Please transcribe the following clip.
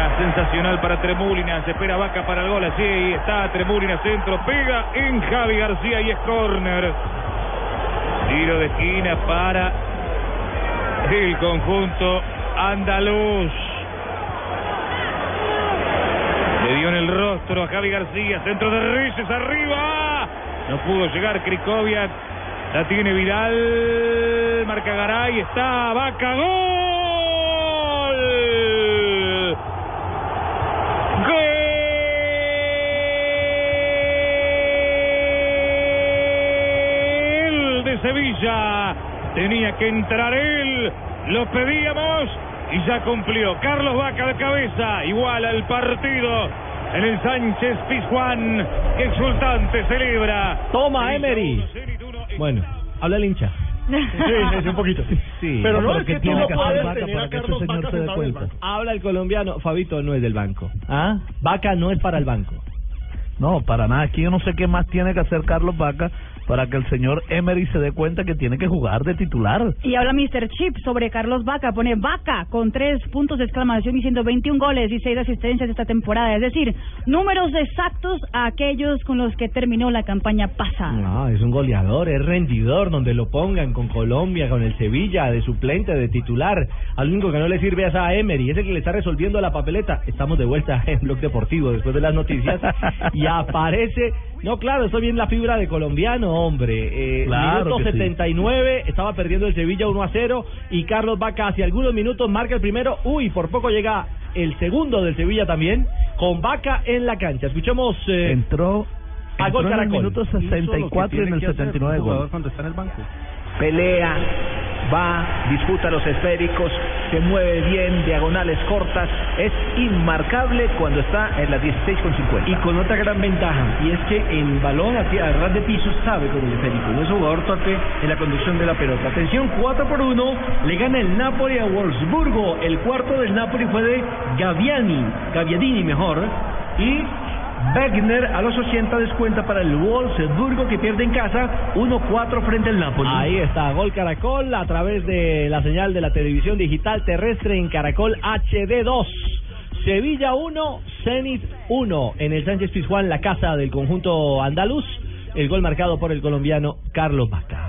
Jugada sensacional para Tremulina. Se espera Vaca para el gol. Allí está Tremulina, centro, pega en Javi García y es córner. Tiro de esquina para el conjunto andaluz. Le dio en el rostro a Javi García. Centro de Reyes, arriba. No pudo llegar Kricovia. La tiene Vidal. Marca Garay. Está Vaca. ¡Gol! Sevilla, tenía que entrar él, lo pedíamos y ya cumplió. Carlos Bacca de cabeza, igual al partido en el Sánchez Pizjuán, que exultante celebra. Toma Emery. Bueno, habla el hincha. Sí, un poquito. Sí, pero no es que tiene que hacer Vaca para que este señor se dé cuenta. Habla el colombiano. Fabito no es del banco. ¿Ah? Vaca no es para el banco. No, para nada. Aquí yo no sé qué más tiene que hacer Carlos Bacca para que el señor Emery se dé cuenta que tiene que jugar de titular. Y habla Mr. Chip sobre Carlos Bacca, pone Bacca con 3 puntos de exclamación diciendo 21 goles y 6 asistencias esta temporada, es decir, números exactos a aquellos con los que terminó la campaña pasada. No, es un goleador, es rendidor, donde lo pongan, con Colombia, con el Sevilla, de suplente, de titular. Al único que no le sirve es a Emery, es el que le está resolviendo la papeleta. Estamos de vuelta en Blog Deportivo después de las noticias y aparece, no claro, estoy bien la fibra de colombiano. Hombre, claro, minuto 79, sí. Estaba perdiendo el Sevilla 1-0 y Carlos Bacca hace algunos minutos marca el primero. Uy, por poco llega el segundo del Sevilla también, con Bacca en la cancha. Escuchemos. Entró en el minuto 64 y en el 79 el jugador cuando está en el banco. Pelea, va, disputa los esféricos, se mueve bien, diagonales cortas, es inmarcable cuando está en las 16,50. Y con otra gran ventaja, y es que el balón a ras de piso sabe con el esférico, no es jugador torpe en la conducción de la pelota. Atención, 4-1, le gana el Napoli a Wolfsburgo. El cuarto del Napoli fue de Gaviani, y Begner a los 80 descuenta para el Wolfsburgo, que pierde en casa 1-4 frente al Napoli. Ahí está, gol Caracol a través de la señal de la televisión digital terrestre en Caracol HD2. Sevilla 1, Zenit 1 en el Sánchez Pizjuán, la casa del conjunto andaluz. El gol marcado por el colombiano Carlos Bacca.